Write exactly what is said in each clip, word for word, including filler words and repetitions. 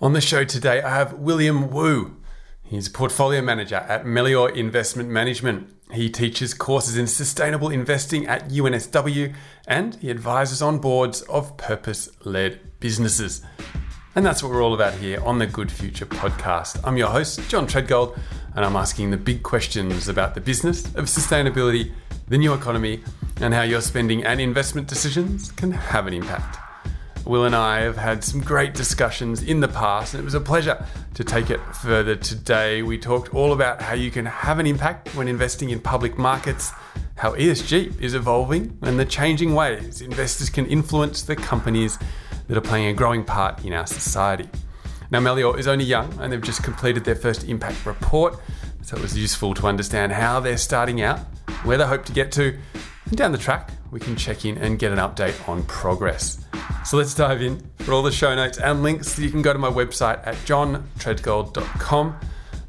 On the show today, I have William Wu. He's portfolio manager at Melior Investment Management. He teaches courses in sustainable investing at U N S W, and he advises on boards of purpose-led businesses. And that's what we're all about here on the Good Future podcast. I'm your host, John Treadgold, and I'm asking the big questions about the business of sustainability, the new economy, and how your spending and investment decisions can have an impact. Will and I have had some great discussions in the past, and it was a pleasure to take it further today. We talked all about how you can have an impact when investing in public markets, how E S G is evolving, and the changing ways investors can influence the companies that are playing a growing part in our society. Now, Melior is only young, and they've just completed their first impact report, so it was useful to understand how they're starting out, where they hope to get to, and down the track, we can check in and get an update on progress. So let's dive in. For all the show notes and links, you can go to my website at john treadgold dot com.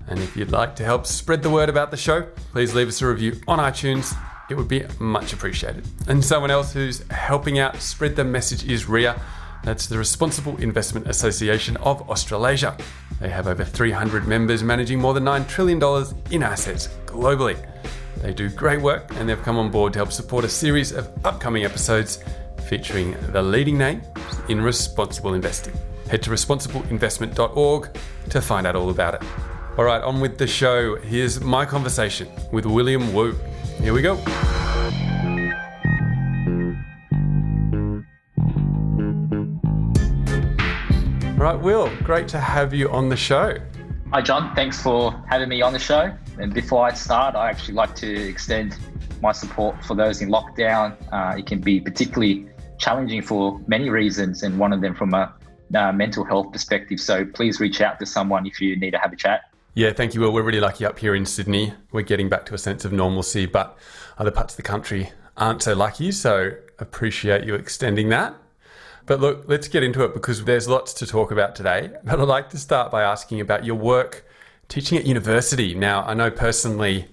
And if you'd like to help spread the word about the show, please leave us a review on iTunes. It would be much appreciated. And someone else who's helping out spread the message is R I A. That's the Responsible Investment Association of Australasia. They have over three hundred members managing more than nine trillion dollars in assets globally. They do great work, and they've come on board to help support a series of upcoming episodes featuring the leading names in responsible investing. Head to responsible investment dot org to find out all about it. All right, on with the show. Here's my conversation with William Wu. Here we go. All right, Will, great to have you on the show. Hi, John. Thanks for having me on the show. And before I start, I actually like to extend my support for those in lockdown. Uh, it can be particularly challenging for many reasons, and one of them from a, a mental health perspective. So please reach out to someone if you need to have a chat. Yeah, thank you, Will. We're really lucky up here in Sydney. We're getting back to a sense of normalcy, but other parts of the country aren't so lucky. So appreciate you extending that. But look, let's get into it because there's lots to talk about today. But I'd like to start by asking about your work teaching at university. Now, I know personally,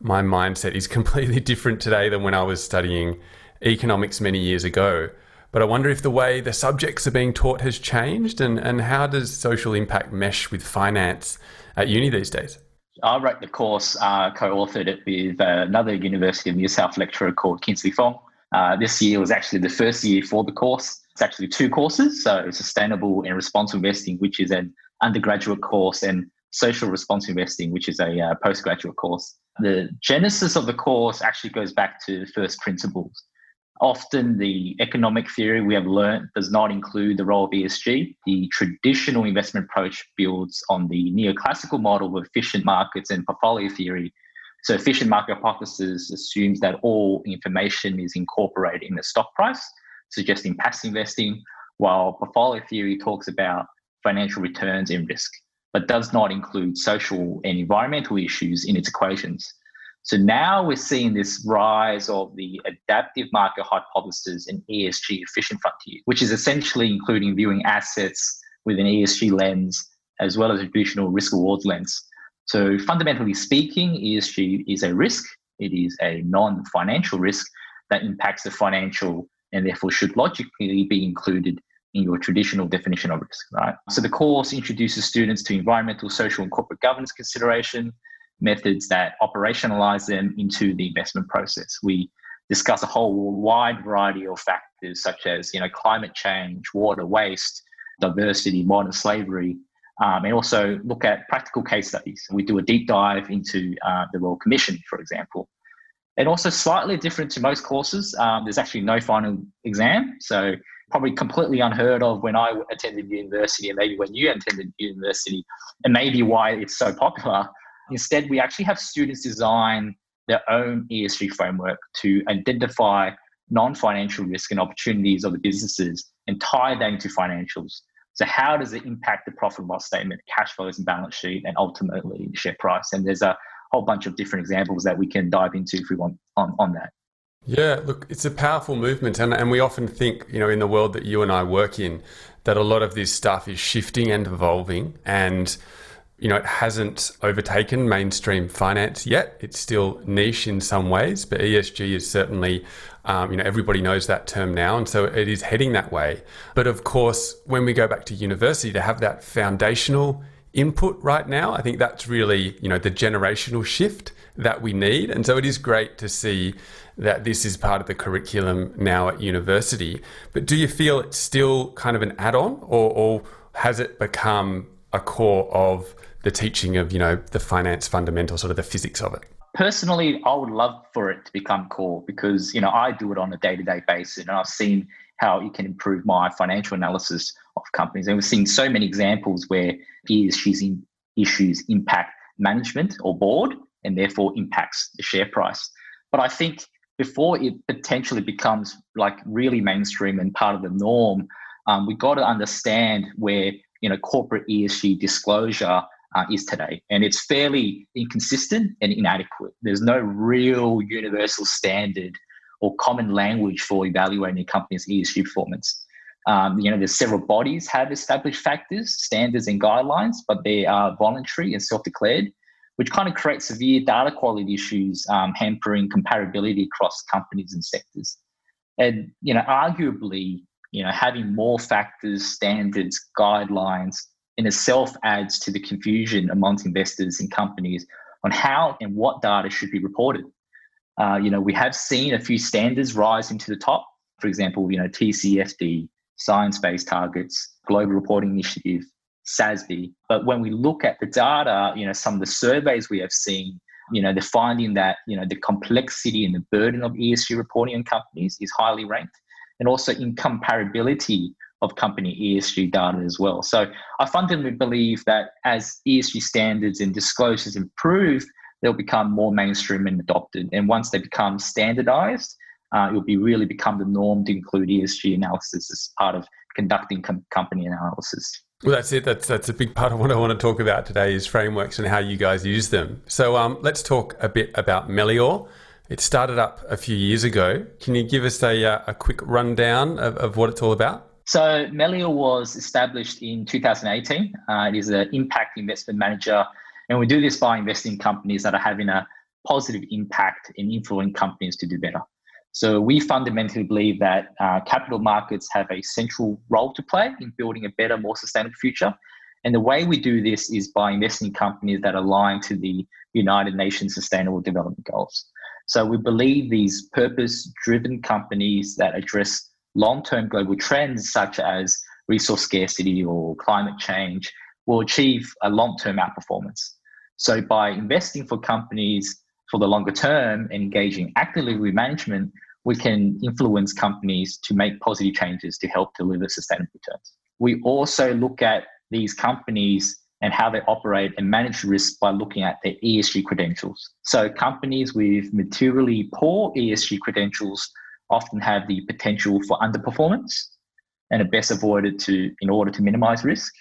my mindset is completely different today than when I was studying economics many years ago. But I wonder if the way the subjects are being taught has changed, and, and how does social impact mesh with finance at uni these days? I wrote the course, uh, co-authored it with another University of New South lecturer called Kingsley Fong. Uh, this year was actually the first year for the course. It's actually two courses, so Sustainable and Responsible Investing, which is an undergraduate course, and Social Responsible Investing, which is a uh, postgraduate course. The genesis of the course actually goes back to first principles. Often the economic theory we have learned does not include the role of E S G. The traditional investment approach builds on the neoclassical model of efficient markets and portfolio theory. So efficient market hypothesis assumes that all information is incorporated in the stock price, suggesting passive investing, while portfolio theory talks about financial returns and risk, but does not include social and environmental issues in its equations. So now we're seeing this rise of the adaptive market hypothesis and E S G efficient frontier, which is essentially including viewing assets with an E S G lens, as well as a traditional risk-reward lens. So fundamentally speaking, E S G is a risk. It is a non-financial risk that impacts the financial and therefore should logically be included in your traditional definition of risk, right? So the course introduces students to environmental, social, and corporate governance consideration, methods that operationalize them into the investment process. We discuss a whole wide variety of factors such as, you know, climate change, water, waste, diversity, modern slavery, um, and also look at practical case studies. We do a deep dive into uh, the Royal Commission, for example. And also slightly different to most courses, um, there's actually no final exam. So probably completely unheard of when I attended university, and maybe when you attended university, and maybe why it's so popular. Instead, we actually have students design their own E S G framework to identify non-financial risk and opportunities of the businesses and tie that into financials. So how does it impact the profit and loss statement, cash flows and balance sheet, and ultimately the share price? And there's a whole bunch of different examples that we can dive into if we want on, on that. Yeah, look, it's a powerful movement. And, and we often think, you know, in the world that you and I work in, that a lot of this stuff is shifting and evolving. And you know, it hasn't overtaken mainstream finance yet. It's still niche in some ways, but E S G is certainly, um, you know, everybody knows that term now. And so it is heading that way. But of course, when we go back to university to have that foundational input right now, I think that's really, you know, the generational shift that we need. And so it is great to see that this is part of the curriculum now at university. But do you feel it's still kind of an add-on, or, or has it become a core of the teaching of, you know, the finance fundamentals, sort of the physics of it? Personally, I would love for it to become core because, you know, I do it on a day-to-day basis and I've seen how it can improve my financial analysis of companies. And we've seen so many examples where E S G issues impact management or board and therefore impacts the share price. But I think before it potentially becomes like really mainstream and part of the norm, um, we got to understand where, you know, corporate E S G disclosure uh, is today. And it's fairly inconsistent and inadequate. There's no real universal standard or common language for evaluating a company's E S G performance. Um, you know, there's several bodies have established factors, standards and guidelines, but they are voluntary and self-declared, which kind of creates severe data quality issues, um, hampering comparability across companies and sectors. And, you know, arguably, you know, having more factors, standards, guidelines in itself adds to the confusion amongst investors and companies on how and what data should be reported. Uh, you know, we have seen a few standards rising to the top. For example, you know, T C F D, science-based targets, Global Reporting Initiative, S A S B. But when we look at the data, you know, some of the surveys we have seen, you know, they're finding that, you know, the complexity and the burden of E S G reporting on companies is highly ranked, and also in comparability of company E S G data as well. So I fundamentally believe that as E S G standards and disclosures improve, they'll become more mainstream and adopted. And once they become standardized, uh, it will be really become the norm to include E S G analysis as part of conducting com- company analysis. Well, that's it. That's that's a big part of what I want to talk about today is frameworks and how you guys use them. So um, let's talk a bit about Melior. It started up a few years ago. Can you give us a, uh, a quick rundown of, of what it's all about? So Melior was established in two thousand eighteen. Uh, it is an impact investment manager. And we do this by investing in companies that are having a positive impact in influencing companies to do better. So we fundamentally believe that uh, capital markets have a central role to play in building a better, more sustainable future. And the way we do this is by investing in companies that align to the United Nations Sustainable Development Goals. So we believe these purpose-driven companies that address long-term global trends such as resource scarcity or climate change will achieve a long-term outperformance. So by investing for companies for the longer term and engaging actively with management, we can influence companies to make positive changes to help deliver sustainable returns. We also look at these companies and how they operate and manage risk by looking at their E S G credentials. So companies with materially poor E S G credentials often have the potential for underperformance and are best avoided to in order to minimize risk.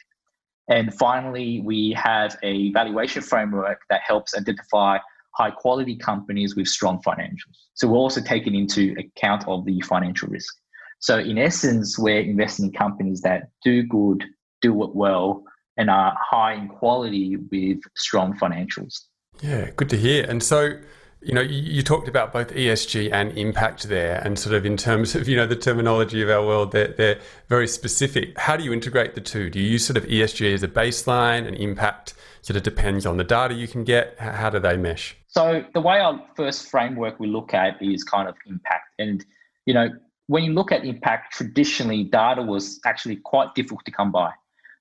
And finally, we have a valuation framework that helps identify high quality companies with strong financials. So we're also taking into account of the financial risk. So in essence, we're investing in companies that do good, do it well, and are high in quality with strong financials. Yeah, good to hear. And so, you know, you, you talked about both E S G and impact there, and sort of in terms of, you know, the terminology of our world, they're, they're very specific. How do you integrate the two? Do you use sort of E S G as a baseline and impact sort of depends on the data you can get? How do they mesh? So the way our first framework we look at is kind of impact. And, you know, when you look at impact, traditionally data was actually quite difficult to come by.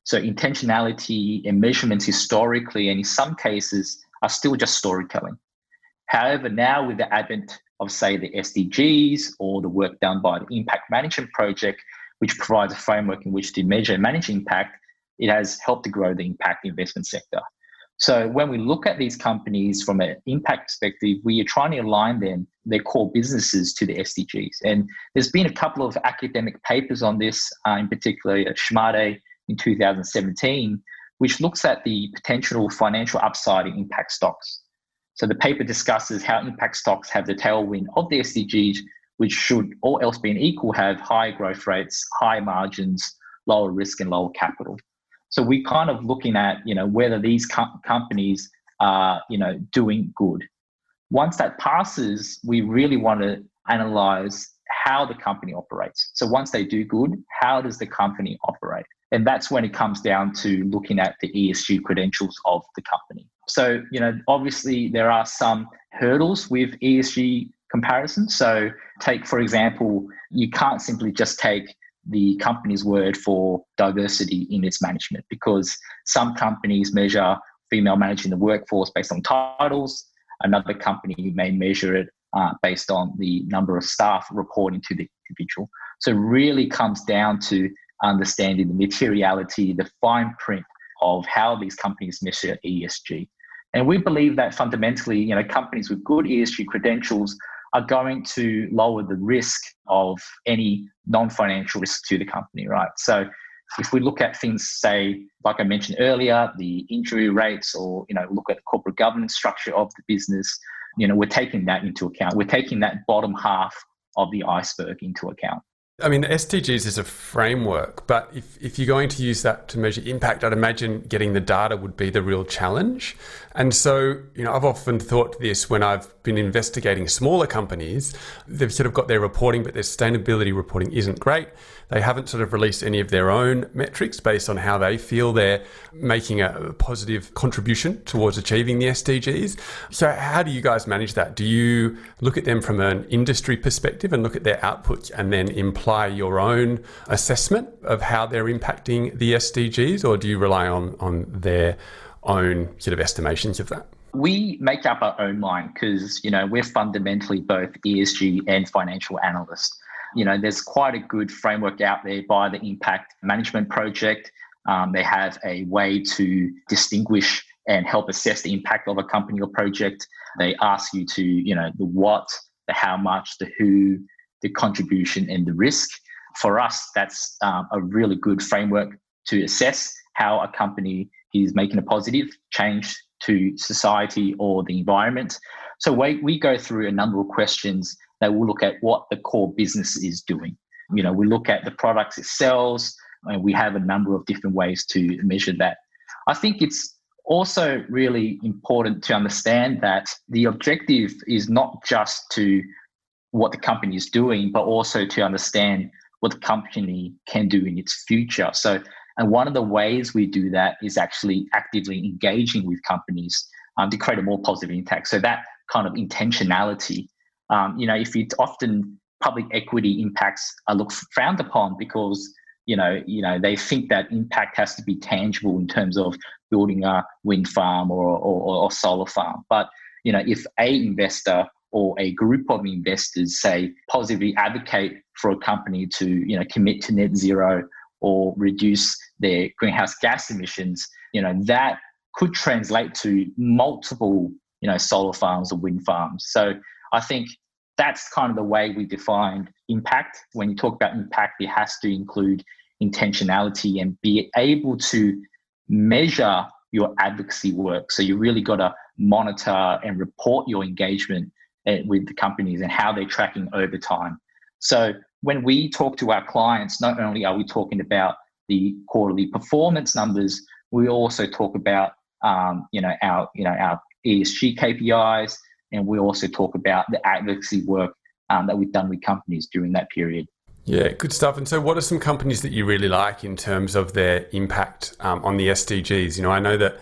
So intentionality and measurements historically, and in some cases, are still just storytelling. However, now with the advent of, say, the S D Gs or the work done by the Impact Management Project, which provides a framework in which to measure and manage impact, it has helped to grow the impact investment sector. So when we look at these companies from an impact perspective, we are trying to align them, their core businesses, to the S D Gs. And there's been a couple of academic papers on this, uh, in particular at Schmade, in two thousand seventeen, which looks at the potential financial upside in impact stocks. So the paper discusses how impact stocks have the tailwind of the S D Gs, which should, all else being equal, have higher growth rates, higher margins, lower risk and lower capital. So we're kind of looking at, you know, whether these com- companies are, you know, doing good. Once that passes, we really want to analyze how the company operates. So once they do good, how does the company operate? And that's when it comes down to looking at the E S G credentials of the company. So, you know, obviously there are some hurdles with E S G comparison. So take, for example, you can't simply just take the company's word for diversity in its management, because some companies measure female managing the workforce based on titles. Another company may measure it Uh, based on the number of staff reporting to the individual. So it really comes down to understanding the materiality, the fine print of how these companies measure E S G. And we believe that fundamentally, you know, companies with good E S G credentials are going to lower the risk of any non-financial risk to the company, right? So if we look at things, say, like I mentioned earlier, the injury rates, or, you know, look at the corporate governance structure of the business, you know, we're taking that into account. We're taking that bottom half of the iceberg into account. I mean, the S D Gs is a framework, but if, if you're going to use that to measure impact, I'd imagine getting the data would be the real challenge. And so, you know, I've often thought this when I've been investigating smaller companies. They've sort of got their reporting, but their sustainability reporting isn't great. They haven't sort of released any of their own metrics based on how they feel they're making a positive contribution towards achieving the S D Gs. So how do you guys manage that? Do you look at them from an industry perspective and look at their outputs and then imply your own assessment of how they're impacting the S D Gs, or do you rely on, on their own sort of estimations of that? We make up our own mind because, you know, we're fundamentally both E S G and financial analysts. You know, there's quite a good framework out there by the Impact Management Project. Um, they have a way to distinguish and help assess the impact of a company or project. They ask you to, you know, the what, the how much, the who, the contribution, and the risk. For us, that's um, a really good framework to assess how a company is making a positive change to society or the environment. So we, we go through a number of questions that will look at what the core business is doing. You know, we look at the products it sells, and we have a number of different ways to measure that. I think it's also really important to understand that the objective is not just to what the company is doing, but also to understand what the company can do in its future. So, and one of the ways we do that is actually actively engaging with companies um, to create a more positive impact. So that kind of intentionality, um, you know, if it's often public equity impacts are looked frowned upon because, you know, you know, they think that impact has to be tangible in terms of building a wind farm or or, or solar farm. But, you know, if a investor or a group of investors, say, positively advocate for a company to, you know, commit to net zero or reduce their greenhouse gas emissions, you know, that could translate to multiple, you know, solar farms or wind farms. So I think that's kind of the way we define impact. When you talk about impact, it has to include intentionality and be able to measure your advocacy work. So you really got to monitor and report your engagement with the companies and how they're tracking over time. So when we talk to our clients, not only are we talking about the quarterly performance numbers, we also talk about um, you know our you know our E S G K P Is, and we also talk about the advocacy work um, that we've done with companies during that period. Yeah, good stuff. And so what are some companies that you really like in terms of their impact um, on the S D Gs? You know, I know that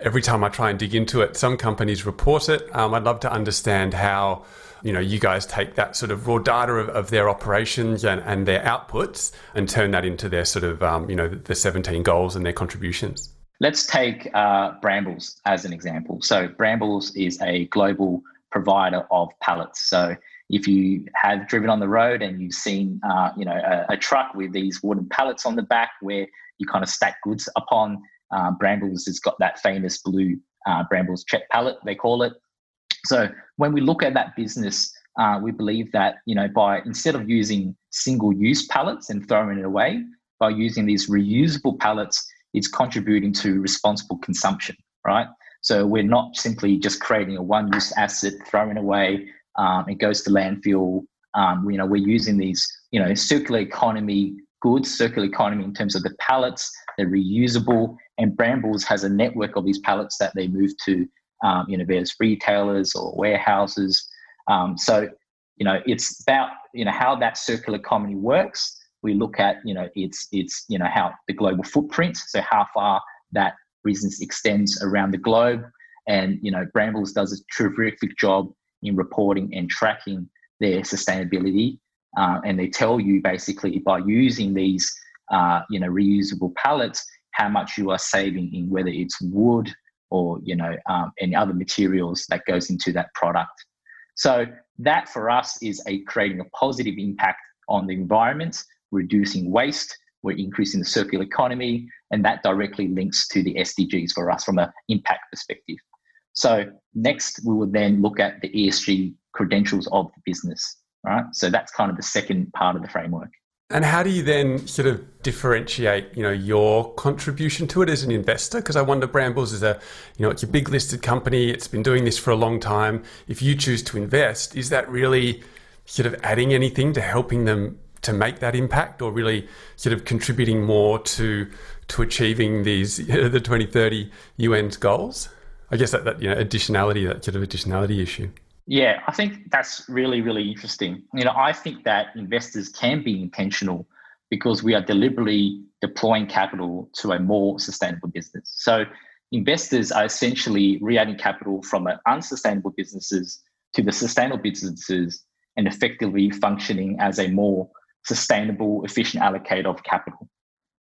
every time I try and dig into it, some companies report it. Um, I'd love to understand how, you know, you guys take that sort of raw data of, of their operations and, and their outputs and turn that into their sort of, um, you know, the seventeen goals and their contributions. Let's take uh, Brambles as an example. So Brambles is a global provider of pallets. So if you have driven on the road and you've seen, uh, you know, a, a truck with these wooden pallets on the back where you kind of stack goods upon, Uh, Brambles has got that famous blue uh, Brambles check pallet, they call it. So when we look at that business, uh, we believe that, you know, by instead of using single-use pallets and throwing it away, by using these reusable pallets, it's contributing to responsible consumption, right? So we're not simply just creating a one-use asset, throwing away, um, it goes to landfill. Um, you know, we're using these, you know, circular economy good circular economy in terms of the pallets, they're reusable, and Brambles has a network of these pallets that they move to, um, you know, various retailers or warehouses. Um, so, you know, it's about, you know, how that circular economy works. We look at, you know, it's, it's, you know, how the global footprint, so how far that business extends around the globe. And, you know, Brambles does a terrific job in reporting and tracking their sustainability. Uh, and they tell you basically by using these, uh, you know, reusable pallets, how much you are saving in whether it's wood or, you know, um, any other materials that goes into that product. So that for us is a creating a positive impact on the environment, reducing waste, we're increasing the circular economy, and that directly links to the S D Gs for us from an impact perspective. So next, we would then look at the E S G credentials of the business. Right? So that's kind of the second part of the framework. And how do you then sort of differentiate, you know, your contribution to it as an investor? Because I wonder, Brambles is a, you know, it's a big listed company. It's been doing this for a long time. If you choose to invest, is that really sort of adding anything to helping them to make that impact, or really sort of contributing more to to achieving these, you know, the twenty thirty U N's goals? I guess that, that, you know, additionality, that sort of additionality issue. Yeah, I think that's really, really interesting. You know, I think that investors can be intentional because we are deliberately deploying capital to a more sustainable business. So investors are essentially reallocating capital from unsustainable businesses to the sustainable businesses and effectively functioning as a more sustainable, efficient allocator of capital.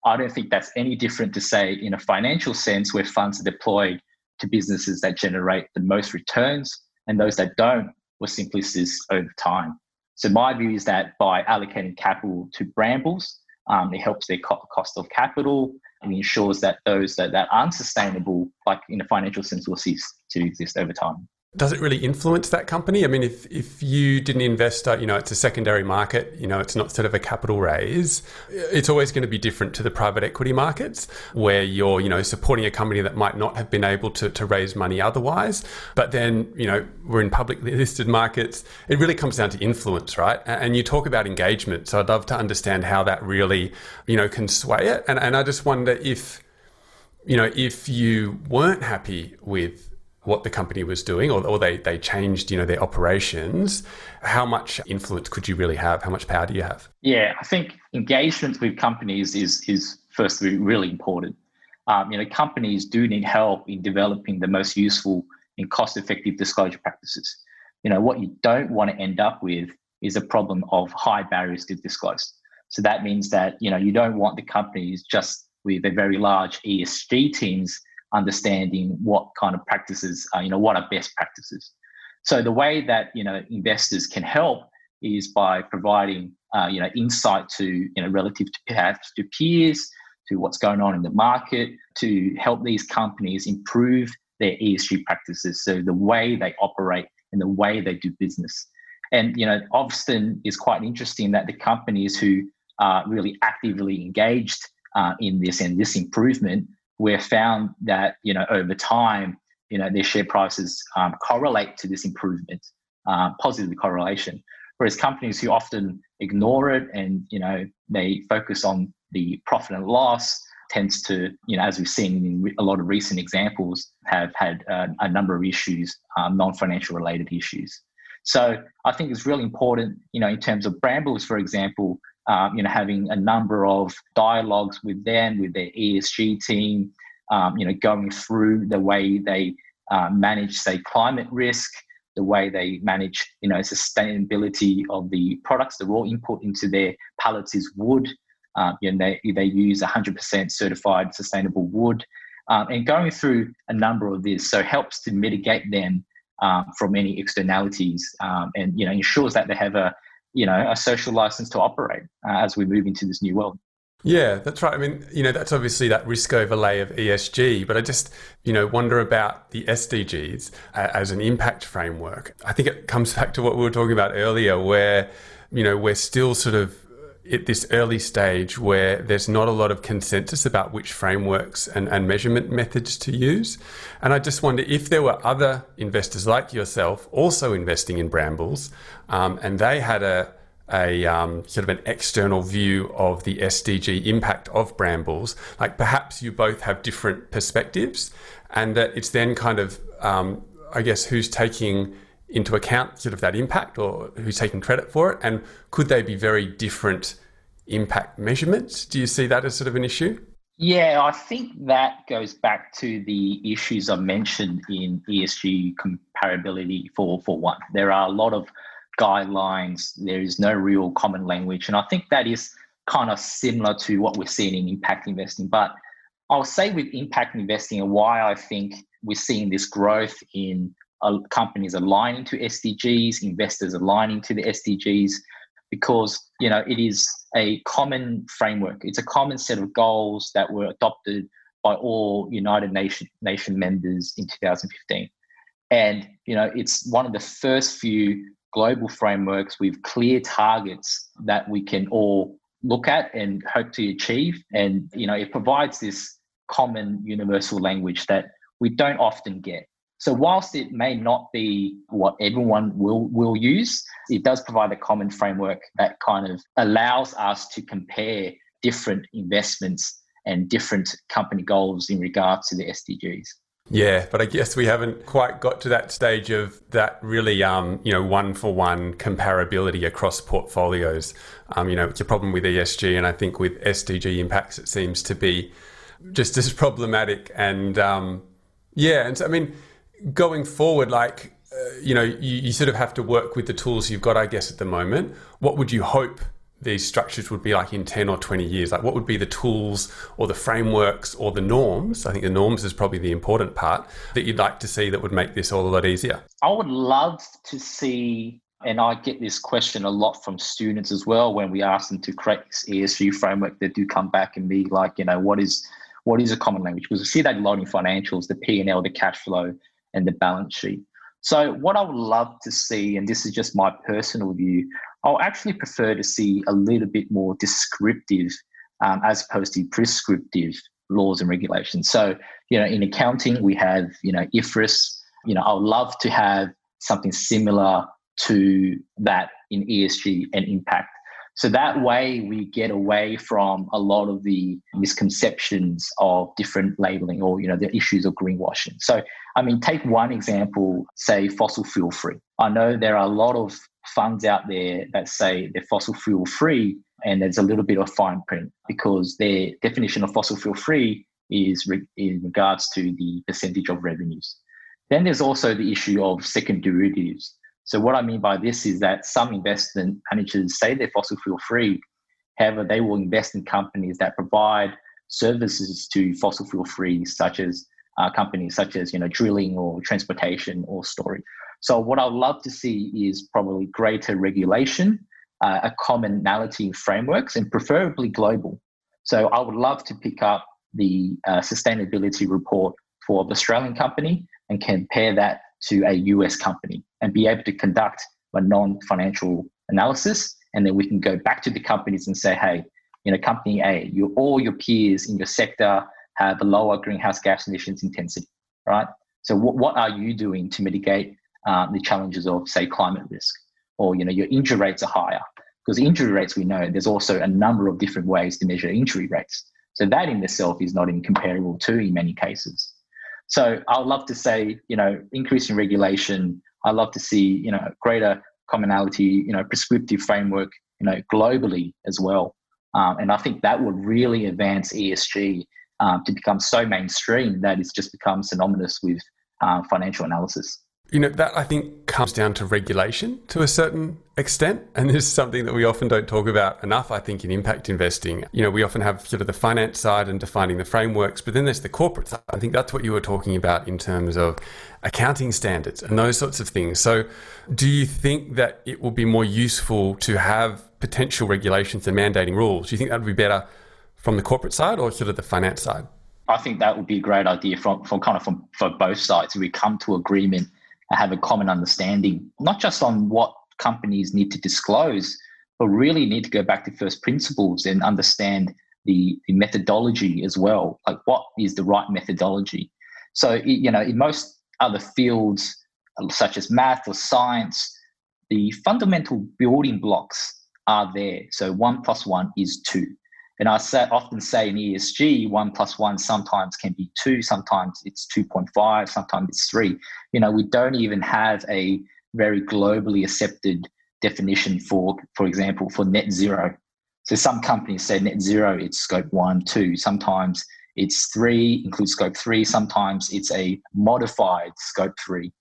I don't think that's any different to say in a financial sense where funds are deployed to businesses that generate the most returns, and those that don't will simply cease over time. So my view is that by allocating capital to Brambles, um, it helps their co- cost of capital and ensures that those that, that are unsustainable, like in a financial sense, will cease to exist over time. Does it really influence that company? I mean, if, if you didn't invest, you know, it's a secondary market, you know, it's not sort of a capital raise. It's always going to be different to the private equity markets where you're, you know, supporting a company that might not have been able to, to raise money otherwise. But then, you know, we're in publicly listed markets. It really comes down to influence, right? And you talk about engagement. So I'd love to understand how that really, you know, can sway it. And, and I just wonder if, you know, if you weren't happy with what the company was doing, or, or they they changed, you know, their operations, how much influence could you really have? How much power do you have? Yeah, I think engagement with companies is, is firstly really important. Um, you know, companies do need help in developing the most useful and cost-effective disclosure practices. You know, what you don't want to end up with is a problem of high barriers to disclose. So that means that, you know, you don't want the companies just with a very large E S G teams understanding what kind of practices are, you know, what are best practices. So the way that, you know, investors can help is by providing, uh, you know, insight to, you know, relative to perhaps to peers, to what's going on in the market, to help these companies improve their E S G practices. So the way they operate and the way they do business. And, you know, often is quite interesting that the companies who are really actively engaged uh, in this and this improvement, we're found that, you know, over time, you know, their share prices um, correlate to this improvement, uh, positive correlation. Whereas companies who often ignore it and, you know, they focus on the profit and loss tends to, you know, as we've seen in a lot of recent examples, have had uh, a number of issues, um, non-financial related issues. So I think it's really important, you know, in terms of Brambles, for example, Um, you know, having a number of dialogues with them, with their E S G team, um, you know, going through the way they uh, manage, say, climate risk, the way they manage, you know, sustainability of the products. The raw input into their pallets is wood, um, and they, they use one hundred percent certified sustainable wood, um, and going through a number of this. So helps to mitigate them um, from any externalities, um, and, you know, ensures that they have a, you know, a social license to operate uh, as we move into this new world. Yeah, that's right. I mean, you know, that's obviously that risk overlay of E S G, but I just, you know, wonder about the S D Gs as an impact framework. I think it comes back to what we were talking about earlier, where, you know, we're still sort of at this early stage where there's not a lot of consensus about which frameworks and, and measurement methods to use. And I just wonder if there were other investors like yourself also investing in Brambles, um, and they had a, a um, sort of an external view of the S D G impact of Brambles, like perhaps you both have different perspectives, and that it's then kind of, um, I guess, who's taking into account sort of that impact, or who's taking credit for it, and could they be very different impact measurements? Do you see that as sort of an issue? Yeah, I think that goes back to the issues I mentioned in E S G comparability for, for one. There are a lot of guidelines, there is no real common language, and I think that is kind of similar to what we're seeing in impact investing. But I'll say with impact investing, and why I think we're seeing this growth in uh, companies aligning to S D Gs, investors aligning to the S D Gs, because, you know, it is a common framework. It's a common set of goals that were adopted by all United Nations nation members in two thousand fifteen. And, you know, it's one of the first few global frameworks with clear targets that we can all look at and hope to achieve. And, you know, it provides this common universal language that we don't often get. So whilst it may not be what everyone will, will use, it does provide a common framework that kind of allows us to compare different investments and different company goals in regards to the S D Gs. Yeah, but I guess we haven't quite got to that stage of that really, um, you know, one-for-one comparability across portfolios. Um, you know, it's a problem with E S G, and I think with S D G impacts, it seems to be just as problematic. And um, yeah, and so, I mean, going forward, like, uh, you know, you, you sort of have to work with the tools you've got, I guess, at the moment. What would you hope these structures would be like in ten or twenty years? Like, what would be the tools or the frameworks or the norms? I think the norms is probably the important part that you'd like to see that would make this all a lot easier. I would love to see, and I get this question a lot from students as well, when we ask them to create this E S G framework, they do come back and be like, you know, what is what is a common language? Because we see that a lot in financials, the P and L, the cash flow, and the balance sheet. So what I would love to see, and this is just my personal view, I'll actually prefer to see a little bit more descriptive um, as opposed to prescriptive laws and regulations. So, you know, in accounting, we have, you know, I F R S. You know, I would love to have something similar to that in E S G and impact. So that way we get away from a lot of the misconceptions of different labeling or, you know, the issues of greenwashing. So, I mean, take one example, say fossil fuel free. I know there are a lot of funds out there that say they're fossil fuel free, and there's a little bit of fine print because their definition of fossil fuel free is re- in regards to the percentage of revenues. Then there's also the issue of second derivatives. So what I mean by this is that some investment managers say they're fossil fuel free, however, they will invest in companies that provide services to fossil fuel free, such as uh, companies such as, you know, drilling or transportation or storage. So what I'd love to see is probably greater regulation, uh, a commonality in frameworks, and preferably global. So I would love to pick up the uh, sustainability report for an Australian company and compare that to a U S company, and be able to conduct a non-financial analysis, and then we can go back to the companies and say, hey, you know, company A, you all your peers in your sector have a lower greenhouse gas emissions intensity, right? So what what are you doing to mitigate um, the challenges of, say, climate risk, or, you know, your injury rates are higher? Because injury rates, we know there's also a number of different ways to measure injury rates. So that in itself is not incomparable to in many cases. So I would love to say, you know, increase in regulation. I love to see, you know, greater commonality, you know, prescriptive framework, you know, globally as well. Um, and I think that would really advance E S G um, to become so mainstream that it's just become synonymous with uh, financial analysis. You know, that I think comes down to regulation to a certain extent. And this is something that we often don't talk about enough, I think, in impact investing. You know, we often have sort of the finance side and defining the frameworks, but then there's the corporate side. I think that's what you were talking about in terms of accounting standards and those sorts of things. So do you think that it will be more useful to have potential regulations and mandating rules? Do you think that would be better from the corporate side or sort of the finance side? I think that would be a great idea from, from kind of from, from both sides. We come to agreement, have a common understanding, not just on what companies need to disclose, but really need to go back to first principles and understand the, the methodology as well. Like, what is the right methodology? So, you know, in most other fields, such as math or science, the fundamental building blocks are there. So one plus one is two. And I say, often say in E S G, one plus one sometimes can be two, sometimes it's two point five, sometimes it's three. You know, we don't even have a very globally accepted definition for, for example, for net zero. So some companies say net zero, it's scope one, two. Sometimes it's three, includes scope three. Sometimes it's a modified scope three.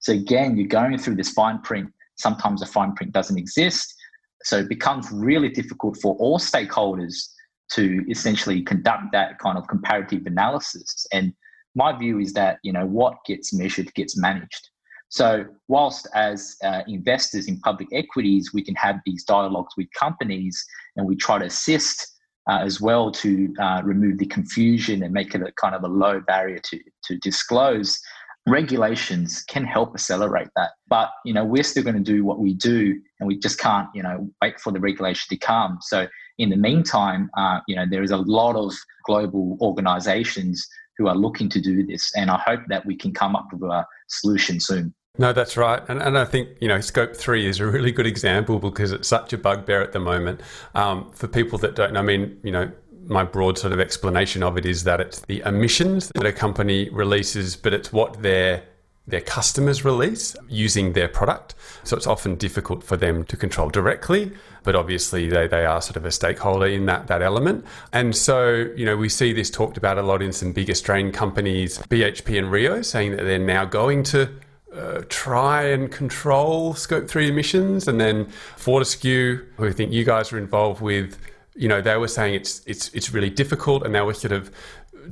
So again, you're going through this fine print. Sometimes the fine print doesn't exist. So it becomes really difficult for all stakeholders to essentially conduct that kind of comparative analysis. And my view is that, you know, what gets measured gets managed. So whilst as uh, investors in public equities, we can have these dialogues with companies and we try to assist uh, as well to uh, remove the confusion and make it a kind of a low barrier to, to disclose, regulations can help accelerate that. But, you know, we're still going to do what we do, and we just can't, you know, wait for the regulation to come. So in the meantime, uh, you know, there is a lot of global organizations who are looking to do this, and I hope that we can come up with a solution soon. No, that's right. And and I think, you know, Scope three is a really good example because it's such a bugbear at the moment. Um, for people that don't know, I mean, you know, my broad sort of explanation of it is that it's the emissions that a company releases, but it's what their their customers release using their product. So it's often difficult for them to control directly, but obviously they, they are sort of a stakeholder in that, that element. And so, you know, we see this talked about a lot in some big Australian companies, B H P and Rio, saying that they're now going to Uh, try and control scope three emissions. And then Fortescue, who I think you guys are involved with, you know, they were saying it's it's it's really difficult, and they were sort of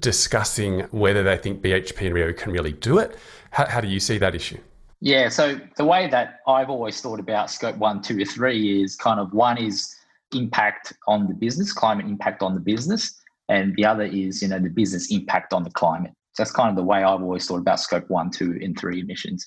discussing whether they think B H P and Rio can really do it. How, how do you see that issue? Yeah, so the way that I've always thought about scope one, two, or three is kind of one is impact on the business, climate impact on the business, and the other is, you know, the business impact on the climate. So that's kind of the way I've always thought about scope one, two, and three emissions.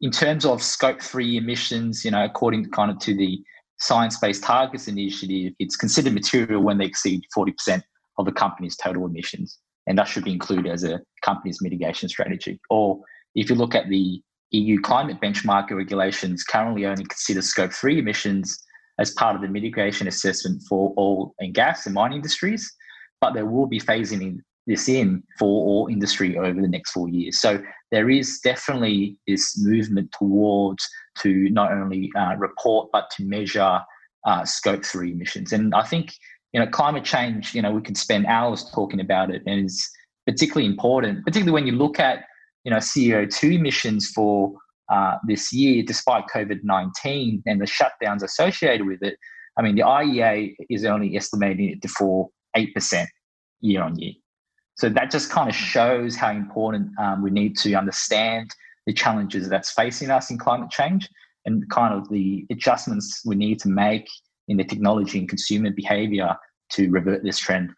In terms of scope three emissions, you know, according to kind of to the Science-Based Targets Initiative, it's considered material when they exceed forty percent of the company's total emissions. And that should be included as a company's mitigation strategy. Or if you look at the E U climate benchmark regulations, currently only consider scope three emissions as part of the mitigation assessment for oil and gas and mining industries, but there will be phasing in this in for all industry over the next four years. So there is definitely this movement towards to not only uh, report, but to measure uh, scope three emissions. And I think, you know, climate change, you know, we could spend hours talking about it, and it's particularly important, particularly when you look at, you know, C O two emissions for uh, this year, despite COVID nineteen and the shutdowns associated with it. I mean, the I E A is only estimating it to fall eight percent year on year. So that just kind of shows how important um, we need to understand the challenges that's facing us in climate change and kind of the adjustments we need to make in the technology and consumer behavior to revert this trend.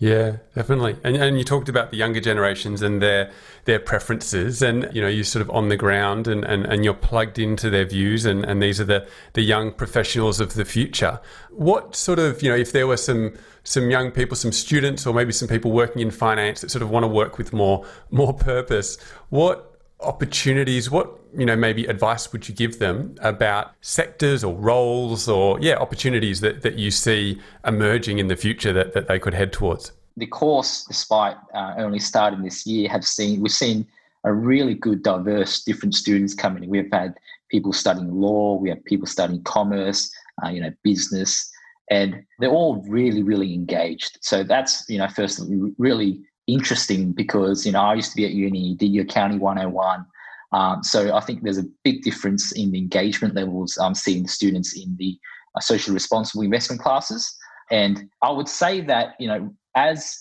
Yeah, definitely. And and you talked about the younger generations and their their preferences, and, you know, you're sort of on the ground and, and, and you're plugged into their views, and, and these are the, the young professionals of the future. What sort of, you know, if there were some some young people, some students, or maybe some people working in finance that sort of want to work with more more purpose, what opportunities, what, you know, maybe advice would you give them about sectors or roles or, yeah, opportunities that, that you see emerging in the future that, that they could head towards? The course, despite uh, only starting this year, have seen, we've seen a really good, diverse, different students coming in. We've had people studying law, we have people studying commerce, uh, you know, business, and they're all really, really engaged. So that's, you know, first really interesting because, you know, I used to be at uni, did your Accounting one oh one. Um, so I think there's a big difference in the engagement levels I'm seeing the students in the uh, socially responsible investment classes. And I would say that, you know, as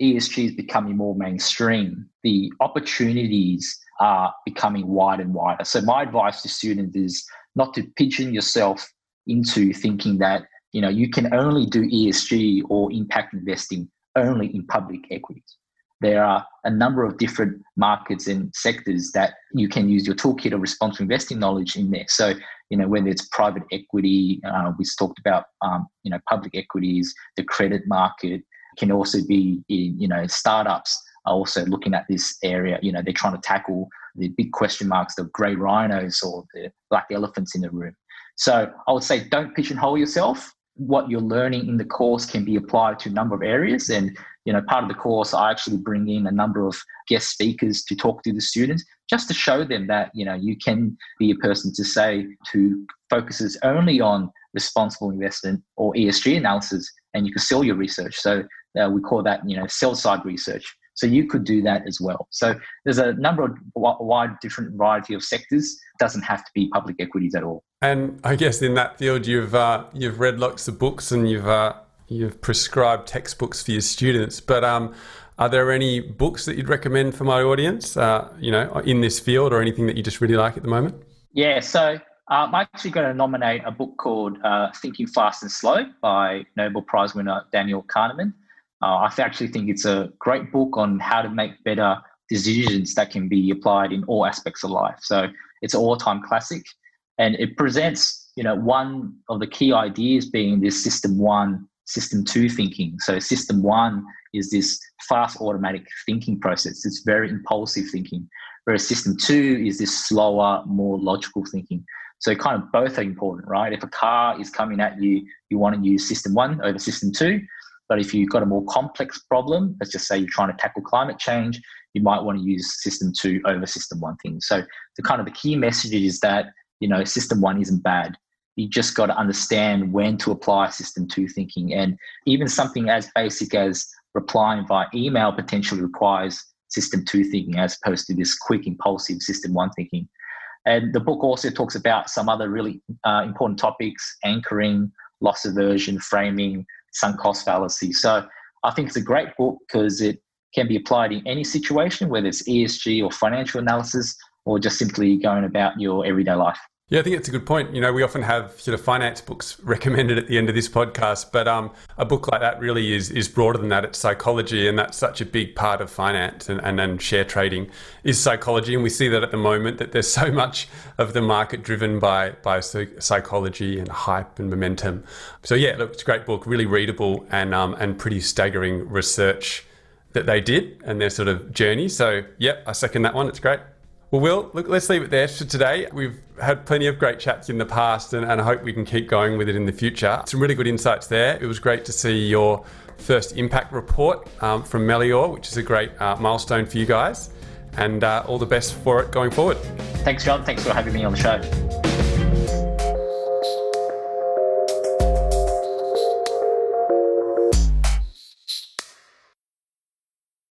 E S G is becoming more mainstream, the opportunities are becoming wider and wider. So my advice to students is not to pigeon yourself into thinking that, you know, you can only do E S G or impact investing only in public equities. There are a number of different markets and sectors that you can use your toolkit of responsible investing knowledge in there. So, you know, whether it's private equity, uh, we talked about, um, you know, public equities, the credit market can also be in, you know, startups are also looking at this area. You know, they're trying to tackle the big question marks, the grey rhinos or the black elephants in the room. So I would say don't pigeonhole yourself. what you're learning in the course can be applied to a number of areas. And, you know, part of the course, I actually bring in a number of guest speakers to talk to the students, just to show them that, you know, you can be a person to say to focuses only on responsible investment or E S G analysis, and you can sell your research. So uh, we call that, you know, sell-side research. So you could do that as well. So there's a number of w- wide different variety of sectors. It doesn't have to be public equities at all. And I guess in that field, you've uh, you've read lots of books and you've uh, you've prescribed textbooks for your students. But um, are there any books that you'd recommend for my audience, uh, you know, in this field, or anything that you just really like at the moment? Yeah. So um, I'm actually going to nominate a book called uh, Thinking Fast and Slow by Nobel Prize winner Daniel Kahneman. Uh, I actually think it's a great book on how to make better decisions that can be applied in all aspects of life. So it's an all-time classic, and it presents, you know, one of the key ideas being this system one, system two thinking. So system one is this fast automatic thinking process. It's very impulsive thinking, whereas system two is this slower, more logical thinking. So kind of both are important, right? If a car is coming at you, you want to use system one over system two. But if you've got a more complex problem, let's just say you're trying to tackle climate change, you might want to use system two over system one thing. So the kind of the key message is that, you know, system one isn't bad. You just got to understand when to apply system two thinking. And even something as basic as replying via email potentially requires system two thinking as opposed to this quick, impulsive system one thinking. And the book also talks about some other really uh, important topics, anchoring, loss aversion, framing, sunk cost fallacy. So I think it's a great book because it can be applied in any situation, whether it's E S G or financial analysis or just simply going about your everyday life. Yeah, I think it's a good point. You know, we often have sort of finance books recommended at the end of this podcast, but um, a book like that really is is broader than that. It's psychology, and that's such a big part of finance and, and, and share trading is psychology. And we see that at the moment that there's so much of the market driven by, by psychology and hype and momentum. So yeah, look, it's a great book, really readable and um, and pretty staggering research that they did and their sort of journey. So yeah, I second that one. It's great. Well, Will, look, let's leave it there for today. We've had plenty of great chats in the past, and, and I hope we can keep going with it in the future. Some really good insights there. It was great to see your first impact report um, from Melior, which is a great uh, milestone for you guys, and uh, all the best for it going forward. Thanks, John. Thanks for having me on the show.